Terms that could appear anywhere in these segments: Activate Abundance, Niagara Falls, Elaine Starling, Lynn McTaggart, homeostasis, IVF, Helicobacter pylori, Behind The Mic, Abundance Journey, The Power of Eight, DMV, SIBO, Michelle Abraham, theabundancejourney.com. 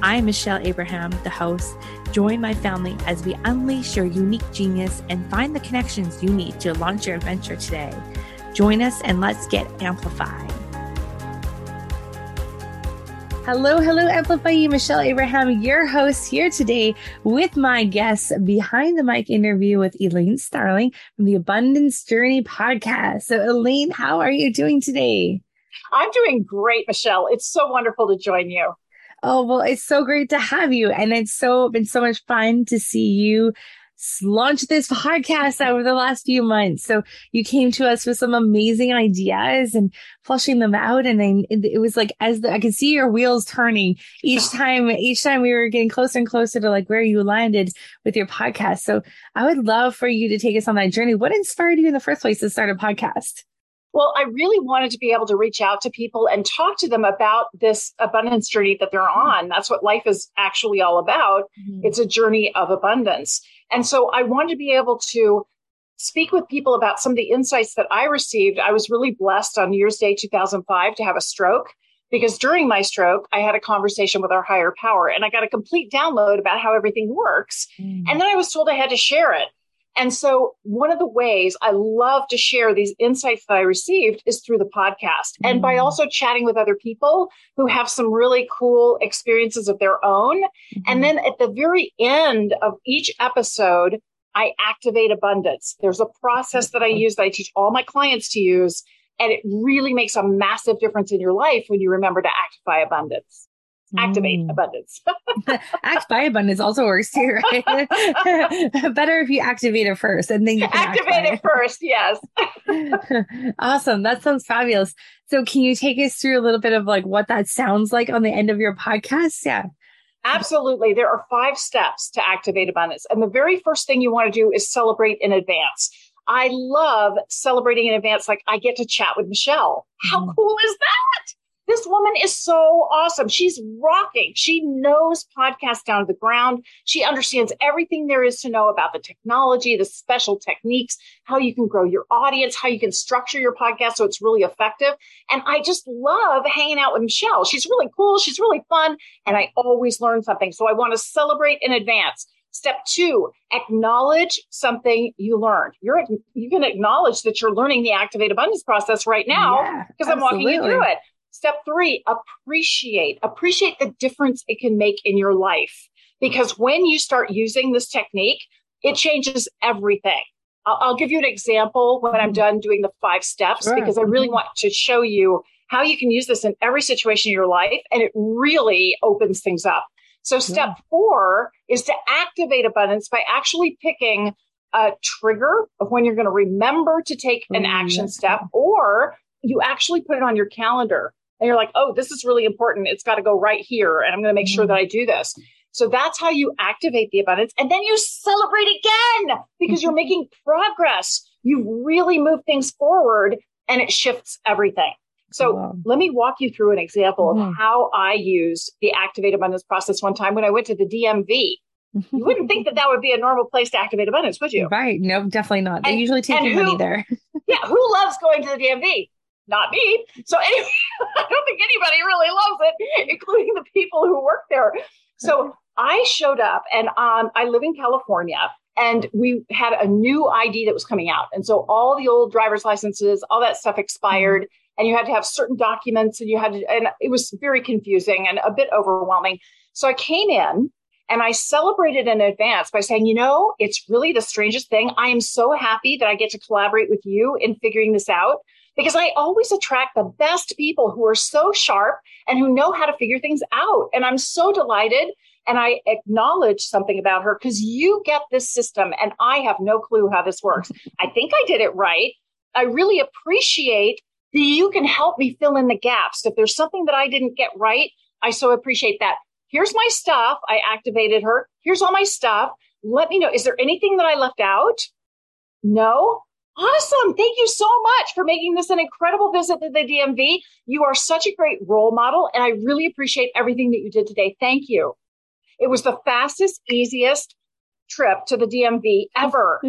I'm Michelle Abraham, the host. Join my family as we unleash your unique genius and find the connections you need to launch your adventure today. Join us and let's get amplified. Hello, Amplify You, Michelle Abraham, your host here today with my guest behind the mic interview with Elaine Starling from the Abundance Journey podcast. So Elaine, how are you doing today? I'm doing great, Michelle. It's so wonderful to join you. Oh, well, it's so great to have you. And it's been so much fun to see you launch this podcast over the last few months. So you came to us with some amazing ideas and fleshing them out. And then it was like, I could see your wheels turning each time we were getting closer and closer to like where you landed with your podcast. So I would love for you to take us on that journey. What inspired you in the first place to start a podcast? Well, I really wanted to be able to reach out to people and talk to them about this abundance journey that they're on. That's what life is actually all about. Mm-hmm. It's a journey of abundance. And so I wanted to be able to speak with people about some of the insights that I received. I was really blessed on New Year's Day, 2005, to have a stroke, because during my stroke, I had a conversation with our higher power and I got a complete download about how everything works. Mm-hmm. And then I was told I had to share it. And so one of the ways I love to share these insights that I received is through the podcast and by also chatting with other people who have some really cool experiences of their own. Mm-hmm. And then at the very end of each episode, I activate abundance. There's a process that I use that I teach all my clients to use. And it really makes a massive difference in your life when you remember to Activate abundance. Act by abundance also works too, right? Better if you activate it first and then you can activate it first. Yes. Awesome. That sounds fabulous. So can you take us through a little bit of like what that sounds like on the end of your podcast? Yeah. Absolutely. There are 5 steps to activate abundance. And the very first thing you want to do is celebrate in advance. I love celebrating in advance. Like I get to chat with Michelle. How cool is that? This woman is so awesome. She's rocking. She knows podcasts down to the ground. She understands everything there is to know about the technology, the special techniques, how you can grow your audience, how you can structure your podcast so it's really effective. And I just love hanging out with Michelle. She's really cool. She's really fun. And I always learn something. So I want to celebrate in advance. Step 2, acknowledge something you learned. You can acknowledge that you're learning the Activate Abundance process right now because I'm walking you through it. Step 3, appreciate the difference it can make in your life. Because when you start using this technique, it changes everything. I'll give you an example when I'm done doing the 5 steps, because I really want to show you how you can use this in every situation in your life. And it really opens things up. So step 4 is to activate abundance by actually picking a trigger of when you're going to remember to take an action step, or you actually put it on your calendar. And you're like, oh, this is really important. It's got to go right here. And I'm going to make sure that I do this. So that's how you activate the abundance. And then you celebrate again because you're making progress. You've really moved things forward and it shifts everything. So let me walk you through an example of how I used the Activate Abundance process one time when I went to the DMV. You wouldn't think that would be a normal place to activate abundance, would you? Right. No, definitely not. They usually take your money there. Yeah. Who loves going to the DMV? Not me. So anyway, I don't think anybody really loves it, including the people who work there. So I showed up and I live in California and we had a new ID that was coming out. And so all the old driver's licenses, all that stuff expired and you had to have certain documents and it was very confusing and a bit overwhelming. So I came in and I celebrated in advance by saying, it's really the strangest thing. I am so happy that I get to collaborate with you in figuring this out. Because I always attract the best people who are so sharp and who know how to figure things out. And I'm so delighted. And I acknowledge something about her because you get this system and I have no clue how this works. I think I did it right. I really appreciate that you can help me fill in the gaps. If there's something that I didn't get right, I so appreciate that. here's my stuff. I activated her. Here's all my stuff. Let me know. Is there anything that I left out? No? Awesome. Thank you so much for making this an incredible visit to the DMV. You are such a great role model, and I really appreciate everything that you did today. Thank you. It was the fastest, easiest trip to the DMV ever.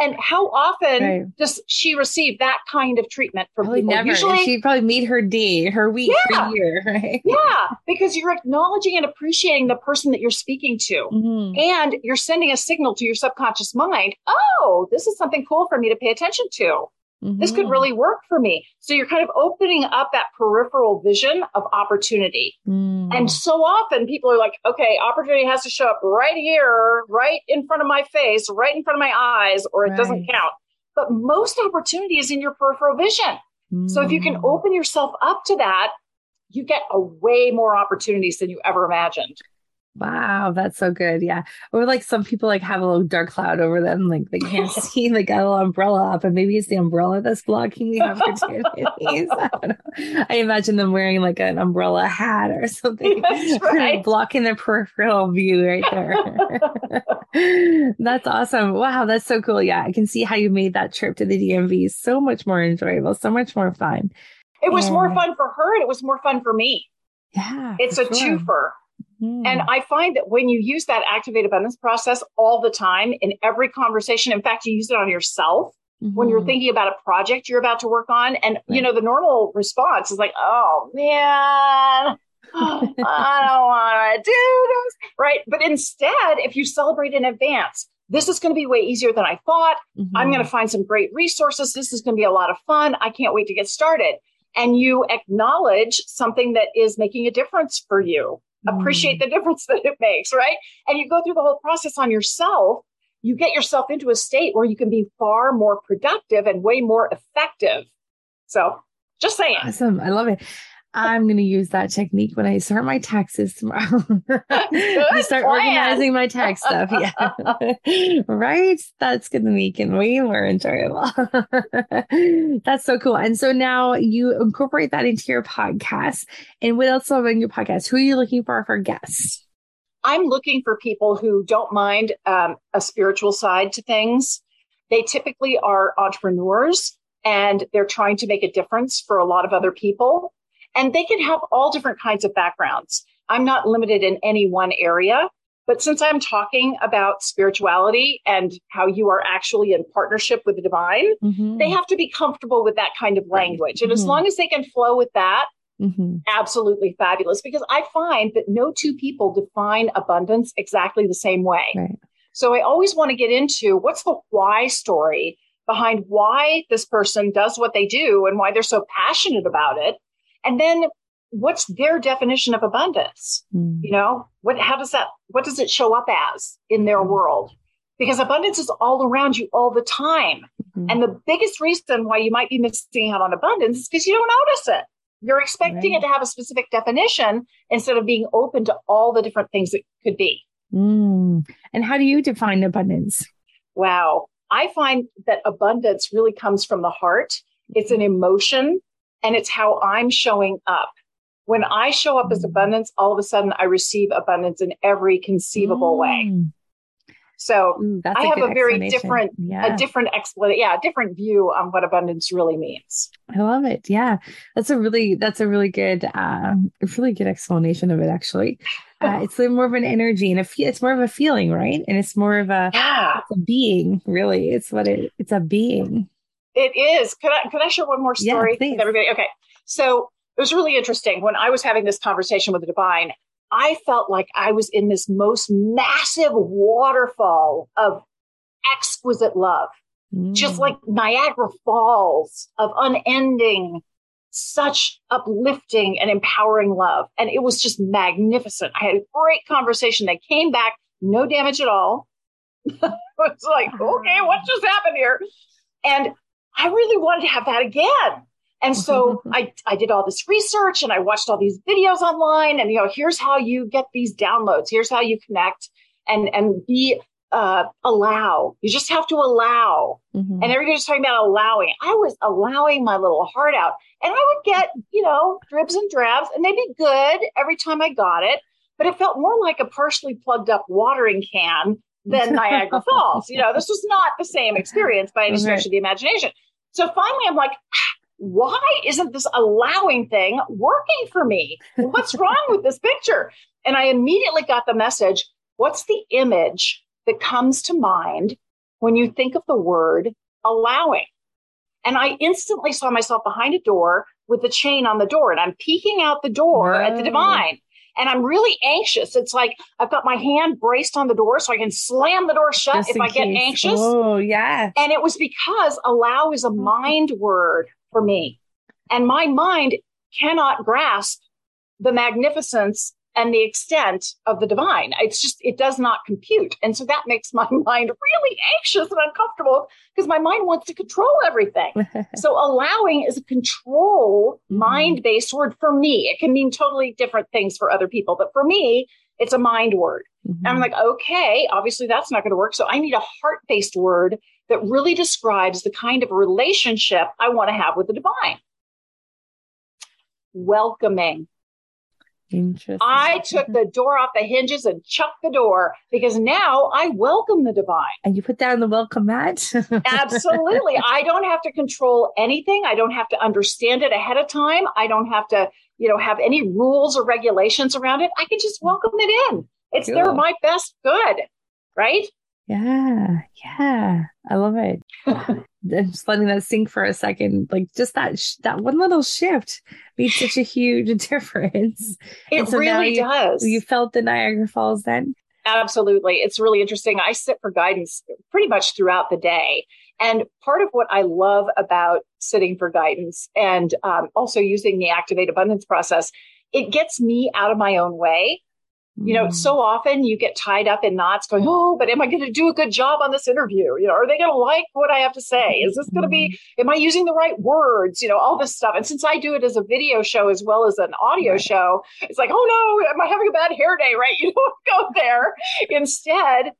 And how often does she receive that kind of treatment from people? Never. Usually, she'd probably meet her D, her week, her year, right? Yeah, because you're acknowledging and appreciating the person that you're speaking to. Mm-hmm. And you're sending a signal to your subconscious mind, oh, this is something cool for me to pay attention to. Mm-hmm. This could really work for me. So you're kind of opening up that peripheral vision of opportunity. Mm. And so often people are like, okay, opportunity has to show up right here, right in front of my face, right in front of my eyes, or it doesn't count. But most opportunity is in your peripheral vision. Mm. So if you can open yourself up to that, you get a way more opportunities than you ever imagined. Wow, that's so good. Yeah. Or like some people like have a little dark cloud over them, like they can't see, they got a little umbrella up, and maybe it's the umbrella that's blocking the opportunities. I don't know. I imagine them wearing like an umbrella hat or something, blocking their peripheral view right there. That's awesome. Wow, that's so cool. Yeah, I can see how you made that trip to the DMV so much more enjoyable, so much more fun. It was more fun for her, and it was more fun for me. Yeah. It's a twofer. And I find that when you use that Activate Abundance process all the time in every conversation, in fact, you use it on yourself when you're thinking about a project you're about to work on. And, you know, the normal response is like, oh, man, I don't want to do this. Right. But instead, if you celebrate in advance, this is going to be way easier than I thought. Mm-hmm. I'm going to find some great resources. This is going to be a lot of fun. I can't wait to get started. And you acknowledge something that is making a difference for you. Appreciate the difference that it makes, right? And you go through the whole process on yourself, you get yourself into a state where you can be far more productive and way more effective. So just saying. Awesome. I love it. I'm going to use that technique when I start my taxes tomorrow. I start organizing my tax stuff. Yeah. Right. That's going to make it way more enjoyable. That's so cool. And so now you incorporate that into your podcast. And what else on your podcast? Who are you looking for guests? I'm looking for people who don't mind a spiritual side to things. They typically are entrepreneurs, and they're trying to make a difference for a lot of other people. And they can have all different kinds of backgrounds. I'm not limited in any one area, but since I'm talking about spirituality and how you are actually in partnership with the divine, they have to be comfortable with that kind of language. And as long as they can flow with that, absolutely fabulous. Because I find that no two people define abundance exactly the same way. Right. So I always want to get into what's the why story behind why this person does what they do and why they're so passionate about it. And then what's their definition of abundance? You know, what does it show up as in their world? Because abundance is all around you all the time. And the biggest reason why you might be missing out on abundance is because you don't notice it. You're expecting it to have a specific definition instead of being open to all the different things it could be. And how do you define abundance? Wow. I find that abundance really comes from the heart. It's an emotion. And it's how I'm showing up. When I show up as abundance, all of a sudden I receive abundance in every conceivable way. So I have a very different explanation, different view on what abundance really means. I love it. Yeah, that's a really good explanation of it. Actually, it's more of an energy and it's more of a feeling, right? And it's more of a being. Really, it's a being. It is. Can I share one more story with everybody? Okay. So it was really interesting. When I was having this conversation with the divine, I felt like I was in this most massive waterfall of exquisite love, just like Niagara Falls of unending, such uplifting and empowering love. And it was just magnificent. I had a great conversation. They came back, no damage at all. It's like, okay, what just happened here? And I really wanted to have that again. And so I did all this research and I watched all these videos online and, you know, here's how you get these downloads. Here's how you connect and be, allow. You just have to allow. And everybody's talking about allowing. I was allowing my little heart out, and I would get, you know, dribs and drabs, and they'd be good every time I got it. but it felt more like a partially plugged up watering can than Niagara Falls. You know, this was not the same experience by any stretch of the imagination. So finally, I'm like, why isn't this allowing thing working for me? What's wrong with this picture? And I immediately got the message, what's the image that comes to mind when you think of the word allowing? And I instantly saw myself behind a door with the chain on the door, and I'm peeking out the door at the divine. And I'm really anxious. It's like I've got my hand braced on the door so I can slam the door shut if I get anxious. Oh, yeah. And it was because allow is a mind word for me. And my mind cannot grasp the magnificence and the extent of the divine. It's just, it does not compute. And so that makes my mind really anxious and uncomfortable because my mind wants to control everything. So allowing is a control mind-based word for me. It can mean totally different things for other people, but for me, it's a mind word. And I'm like, okay, obviously that's not going to work. So I need a heart-based word that really describes the kind of relationship I want to have with the divine. Welcoming. Interesting. I took the door off the hinges and chucked the door because now I welcome the divine. And you put down the welcome mat? Absolutely. I don't have to control anything. I don't have to understand it ahead of time. I don't have to, you know, have any rules or regulations around it. I can just welcome it in. It's cool. They're my best good, right? Yeah. Yeah. I love it. And just letting that sink for a second, like just that one little shift made such a huge difference. It so really does. You felt the Niagara Falls then? Absolutely. It's really interesting. I sit for guidance pretty much throughout the day. And part of what I love about sitting for guidance and also using the Activate Abundance process, it gets me out of my own way. You know, so often you get tied up in knots going, oh, but am I going to do a good job on this interview? You know, are they going to like what I have to say? Is this going to be, am I using the right words? You know, all this stuff. And since I do it as a video show as well as an audio show, it's like, oh no, am I having a bad hair day, right? You don't go there. Instead,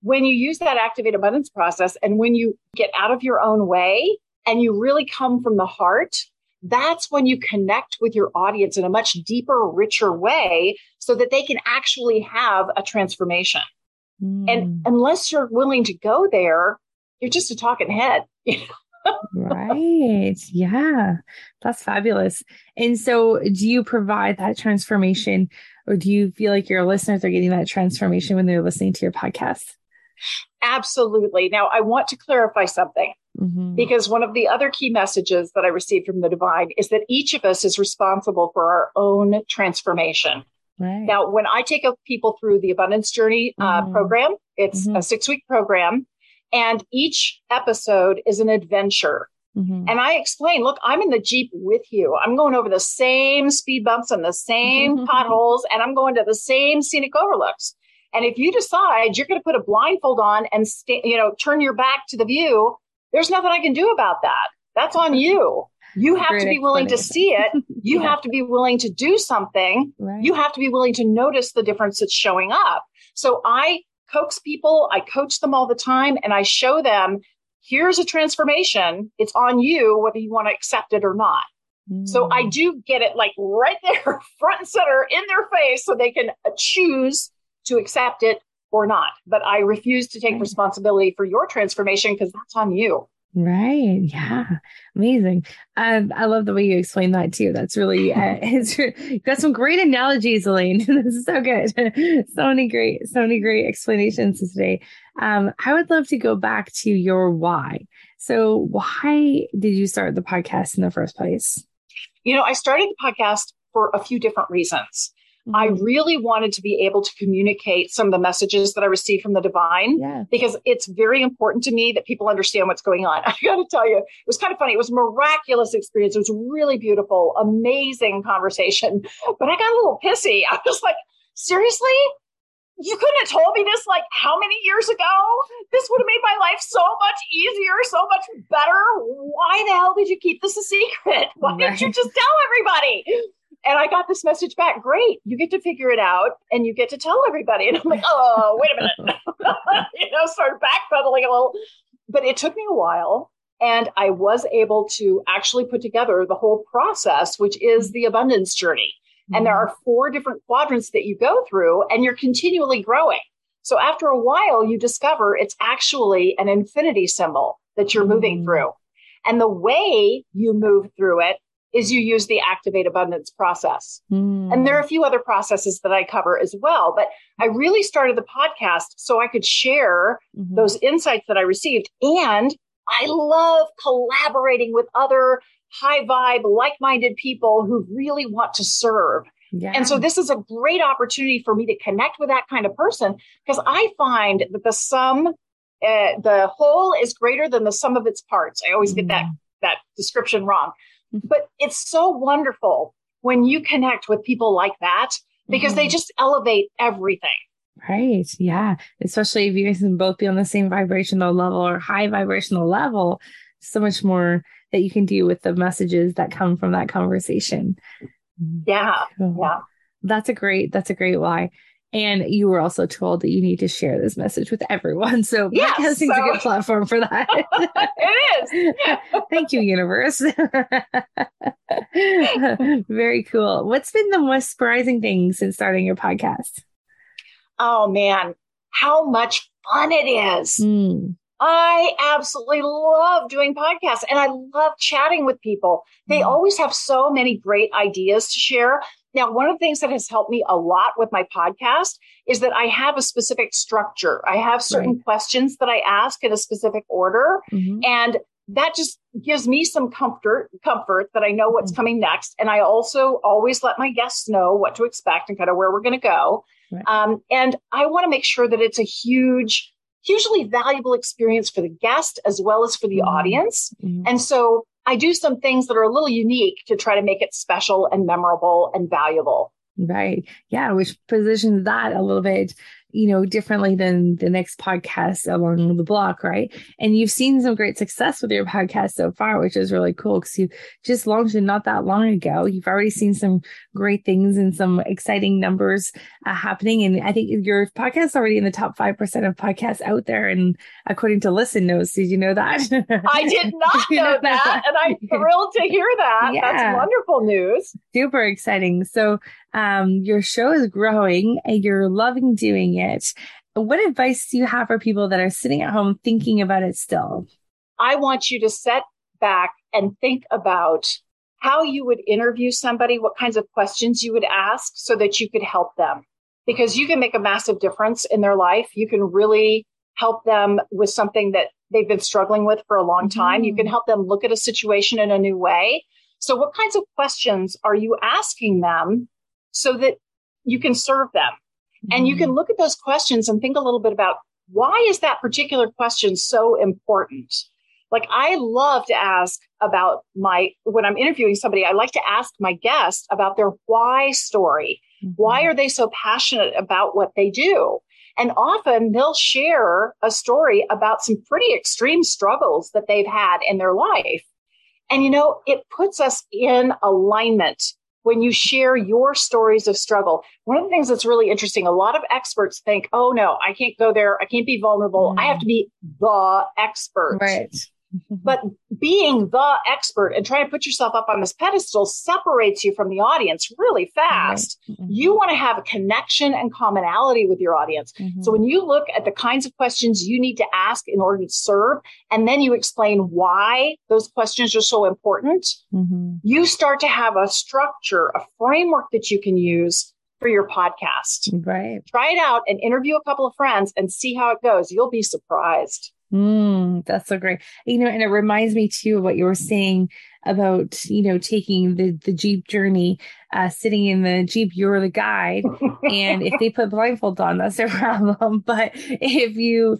when you use that Activate Abundance process and when you get out of your own way and you really come from the heart, that's when you connect with your audience in a much deeper, richer way so that they can actually have a transformation. And unless you're willing to go there, you're just a talking head. Right. Yeah. That's fabulous. And so do you provide that transformation, or do you feel like your listeners are getting that transformation when they're listening to your podcast? Absolutely. Now, I want to clarify something. Because one of the other key messages that I received from the divine is that each of us is responsible for our own transformation. Right. Now, when I take people through the Abundance Journey program, it's a 6-week program, and each episode is an adventure. And I explain, look, I'm in the Jeep with you. I'm going over the same speed bumps and the same potholes, and I'm going to the same scenic overlooks. And if you decide you're going to put a blindfold on and turn your back to the view, there's nothing I can do about that. That's on you. You have to be willing to see it. You have to be willing to do something. Right. You have to be willing to notice the difference that's showing up. So I coax people, I coach them all the time, and I show them, here's a transformation. It's on you, whether you want to accept it or not. So I do get it like right there, front and center in their face, so they can choose to accept it or not. But I refuse to take responsibility for your transformation because that's on you. Right. Yeah. Amazing. I love the way you explain that too. That's really, you've got some great analogies, Elaine. This is so good. So many great explanations today. I would love to go back to your why. So why did you start the podcast in the first place? You know, I started the podcast for a few different reasons. I really wanted to be able to communicate some of the messages that I received from the divine, because it's very important to me that people understand what's going on. I got to tell you, it was kind of funny. It was a miraculous experience. It was really beautiful, amazing conversation, but I got a little pissy. I was like, seriously? You couldn't have told me this like how many years ago? This would have made my life so much easier, so much better. Why the hell did you keep this a secret? Why didn't you just tell everybody? And I got this message back. Great. You get to figure it out and you get to tell everybody. And I'm like, oh, wait a minute. Started backpedaling a little. But it took me a while. And I was able to actually put together the whole process, which is the Abundance Journey. And there are 4 different quadrants that you go through, and you're continually growing. So after a while, you discover it's actually an infinity symbol that you're moving through. And the way you move through it is you use the Activate Abundance process. And there are a few other processes that I cover as well, but I really started the podcast so I could share those insights that I received. And I love collaborating with other high vibe, like-minded people who really want to serve. Yeah. And so this is a great opportunity for me to connect with that kind of person, because I find that the sum, the whole is greater than the sum of its parts. I always get that description wrong. But it's so wonderful when you connect with people like that, because they just elevate everything. Right. Yeah. Especially if you guys can both be on the same vibrational level or high vibrational level, so much more that you can do with the messages that come from that conversation. Yeah. So, yeah. That's a great why. And you were also told that you need to share this message with everyone. So yes, podcasting is a good platform for that. It is. Thank you, universe. Very cool. What's been the most surprising thing since starting your podcast? Oh man, how much fun it is. I absolutely love doing podcasts, and I love chatting with people. They always have so many great ideas to share. Now, one of the things that has helped me a lot with my podcast is that I have a specific structure. I have certain questions that I ask in a specific order. And that just gives me some comfort that I know what's coming next. And I also always let my guests know what to expect and kind of where we're going to go. Right. And I want to make sure that it's a hugely valuable experience for the guest as well as for the audience. And so I do some things that are a little unique to try to make it special and memorable and valuable. Right. Yeah. Which positions that a little bit, differently than the next podcast along the block. Right. And you've seen some great success with your podcast so far, which is really cool because you just launched it not that long ago. You've already seen some great things and some exciting numbers happening. And I think your podcast is already in the top 5% of podcasts out there. And according to Listen Notes, did you know that? I did not know that. And I'm thrilled to hear that. Yeah. That's wonderful news. Super exciting. So, your show is growing and you're loving doing it. What advice do you have for people that are sitting at home thinking about it still? I want you to sit back and think about how you would interview somebody, what kinds of questions you would ask so that you could help them, because you can make a massive difference in their life. You can really help them with something that they've been struggling with for a long time. You can help them look at a situation in a new way. So what kinds of questions are you asking them so that you can serve them? And you can look at those questions and think a little bit about, why is that particular question so important? Like, I love to ask about when I'm interviewing somebody, I like to ask my guests about their why story. Why are they so passionate about what they do? And often they'll share a story about some pretty extreme struggles that they've had in their life. And, it puts us in alignment when you share your stories of struggle. One of the things that's really interesting, a lot of experts think, oh no, I can't go there. I can't be vulnerable. I have to be the expert. Right. But being the expert and trying to put yourself up on this pedestal separates you from the audience really fast. You want to have a connection and commonality with your audience. So when you look at the kinds of questions you need to ask in order to serve, and then you explain why those questions are so important, you start to have a structure, a framework that you can use for your podcast. Right. Try it out and interview a couple of friends and see how it goes. You'll be surprised. That's so great. And it reminds me too of what you were saying about, taking the Jeep journey, sitting in the Jeep, you're the guide. And if they put blindfolds on, that's their problem. But if you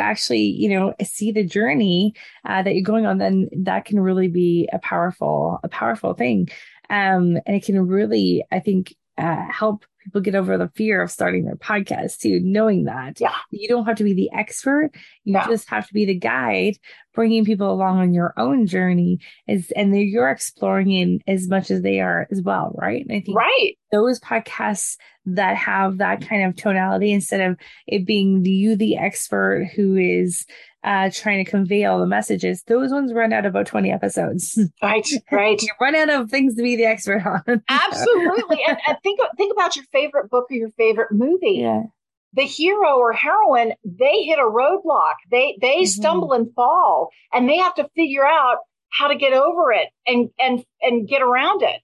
actually, see the journey that you're going on, then that can really be a powerful thing. And it can really, I think, help people get over the fear of starting their podcast too, knowing that you don't have to be the expert. You just have to be the guide, bringing people along on your own journey, and you're exploring in as much as they are as well. Right. And I think those podcasts that have that kind of tonality, instead of it being you, the expert who is trying to convey all the messages, those ones run out about 20 episodes. Right. You run out of things to be the expert on. Absolutely. And think about your favorite book or your favorite movie. Yeah. The hero or heroine, they hit a roadblock. They mm-hmm. stumble and fall, and they have to figure out how to get over it and get around it.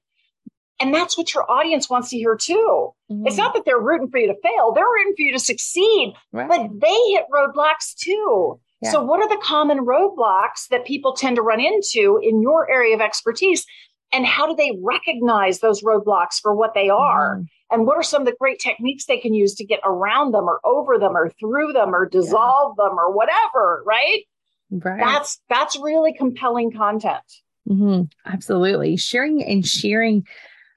And that's what your audience wants to hear too. Mm. It's not that they're rooting for you to fail. They're rooting for you to succeed, right. But they hit roadblocks too. Yeah. So what are the common roadblocks that people tend to run into in your area of expertise? And how do they recognize those roadblocks for what they are? Mm. And what are some of the great techniques they can use to get around them or over them or through them or dissolve them or whatever, right? Right. That's really compelling content. Mm-hmm. Absolutely. Sharing,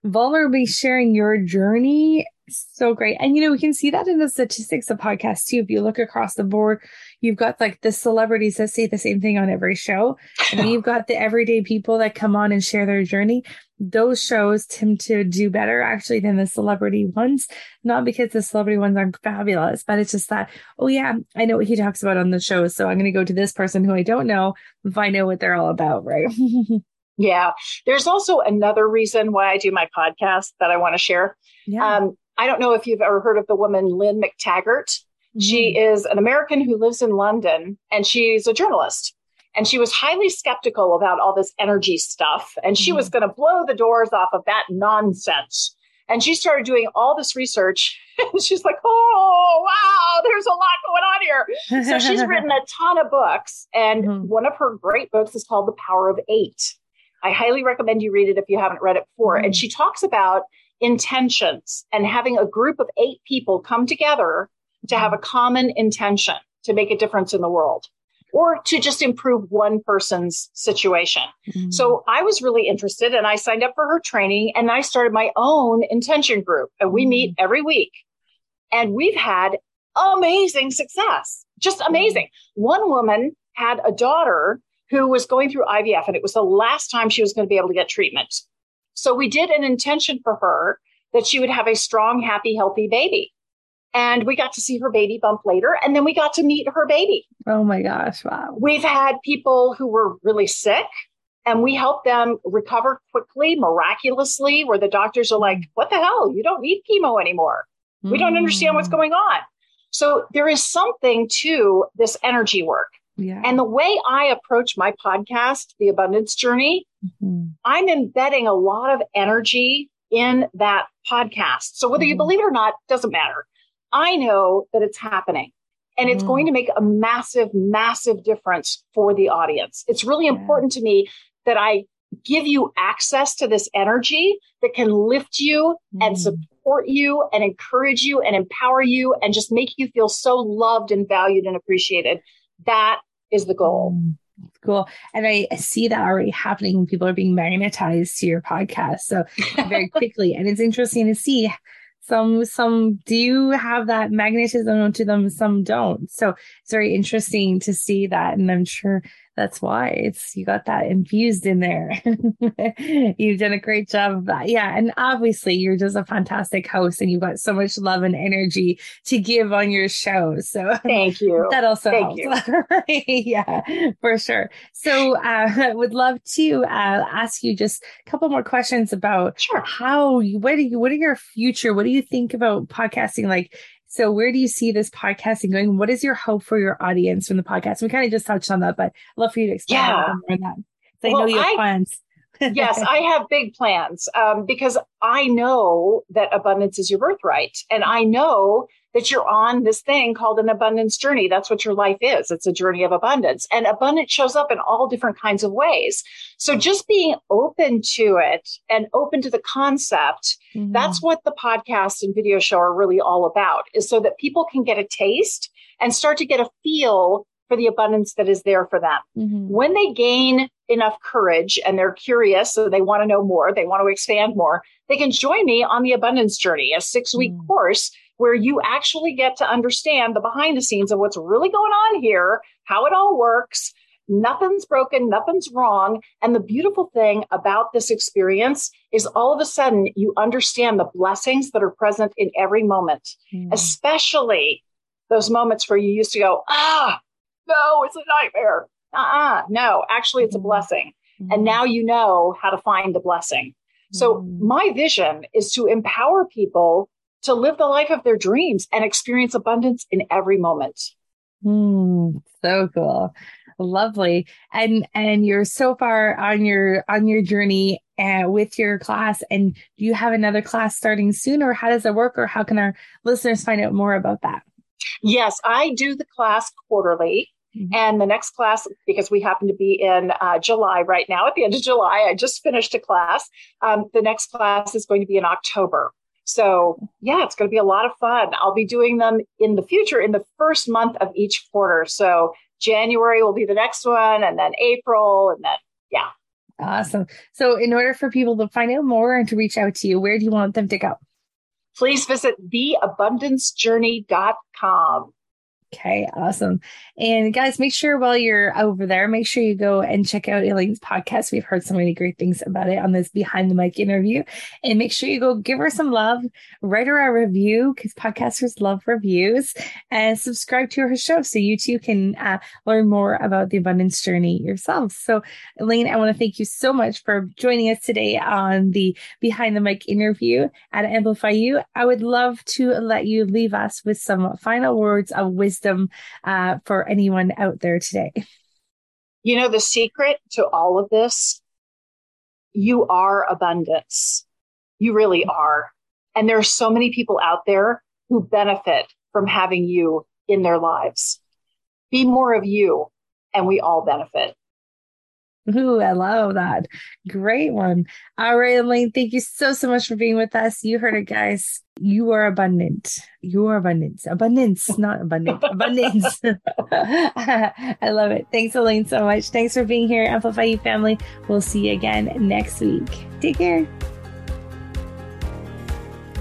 vulnerably sharing your journey. So great. And, we can see that in the statistics of podcasts too. If you look across the board, you've got like the celebrities that say the same thing on every show. And then you've got the everyday people that come on and share their journey. Those shows tend to do better actually than the celebrity ones. Not because the celebrity ones aren't fabulous, but it's just that, oh yeah, I know what he talks about on the show. So I'm going to go to this person who I don't know if I know what they're all about, right? Yeah. There's also another reason why I do my podcast that I want to share. Yeah. I don't know if you've ever heard of the woman, Lynn McTaggart. Mm-hmm. She is an American who lives in London, and she's a journalist. And she was highly skeptical about all this energy stuff. And she was going to blow the doors off of that nonsense. And she started doing all this research. And she's like, oh, wow, there's a lot going on here. So she's written a ton of books. And one of her great books is called The Power of Eight. I highly recommend you read it if you haven't read it before. Mm-hmm. And she talks about intentions and having a group of 8 people come together to have a common intention to make a difference in the world or to just improve one person's situation. Mm-hmm. So I was really interested, and I signed up for her training, and I started my own intention group, and we meet every week, and we've had amazing success, just amazing. One woman had a daughter who was going through IVF, and it was the last time she was going to be able to get treatment. So we did an intention for her that she would have a strong, happy, healthy baby. And we got to see her baby bump later. And then we got to meet her baby. Oh my gosh. Wow. We've had people who were really sick, and we helped them recover quickly, miraculously, where the doctors are like, what the hell? You don't need chemo anymore. We don't understand what's going on. So there is something to this energy work. Yeah. And the way I approach my podcast, The Abundance Journey, I'm embedding a lot of energy in that podcast. So whether you believe it or not, doesn't matter. I know that it's happening, and it's going to make a massive, massive difference for the audience. It's really important to me that I give you access to this energy that can lift you and support you and encourage you and empower you and just make you feel so loved and valued and appreciated. That is the goal. Cool. And I see that already happening when people are being magnetized to your podcast. So very quickly. And it's interesting to see some do have that magnetism to them, some don't. So it's very interesting to see that. And I'm sure that's why you got that infused in there. You've done a great job of that. Yeah. And obviously you're just a fantastic host, and you've got so much love and energy to give on your show. So thank you. That also helps. Yeah, for sure. So I would love to ask you just a couple more questions about what do you think about podcasting? So where do you see this podcasting going? What is your hope for your audience from the podcast? We kind of just touched on that, but I'd love for you to explain more on that. So I know you have plans. Yes, I have big plans because I know that abundance is your birthright. And I know that you're on this thing called an abundance journey. That's what your life is. It's a journey of abundance, and abundance shows up in all different kinds of ways. So just being open to it and open to the concept, that's what the podcast and video show are really all about, is so that people can get a taste and start to get a feel for the abundance that is there for them. When they gain enough courage and they're curious, so they want to know more, they want to expand more, they can join me on the Abundance Journey, a 6-week course where you actually get to understand the behind the scenes of what's really going on here, how it all works, Nothing's broken, nothing's wrong. And the beautiful thing about this experience is all of a sudden you understand the blessings that are present in every moment, especially those moments where you used to go, no, it's a nightmare. No, actually it's a blessing. And now you know how to find the blessing. So my vision is to empower people to live the life of their dreams and experience abundance in every moment. So cool. Lovely. And you're so far on your journey with your class. And do you have another class starting soon, or how does it work, or how can our listeners find out more about that? Yes, I do the class quarterly. And the next class, because we happen to be in July right now, at the end of July, I just finished a class. The next class is going to be in October. So yeah, it's going to be a lot of fun. I'll be doing them in the future in the first month of each quarter. So January will be the next one, and then April, and then yeah. Awesome. So in order for people to find out more and to reach out to you, where do you want them to go? Please visit theabundancejourney.com. Okay, awesome. And guys, make sure while you're over there, make sure you go and check out Elaine's podcast. We've heard so many great things about it on this Behind the Mic interview. And make sure you go give her some love, write her a review, because podcasters love reviews, and subscribe to her show so you too can learn more about the abundance journey yourselves. So Elaine, I want to thank you so much for joining us today on the Behind the Mic interview at Amplify You. I would love to let you leave us with some final words of wisdom for anyone out there today. You know, the secret to all of this, you are abundance. You really are. And there are so many people out there who benefit from having you in their lives. Be more of you, and we all benefit. Ooh, I love that. Great one. All right, Elaine, thank you so much for being with us. You heard it, guys. You are abundant. You are abundance. Abundance, not abundant. Abundance. I love it. Thanks, Elaine, so much. Thanks for being here, Amplify You family. We'll see you again next week. Take care.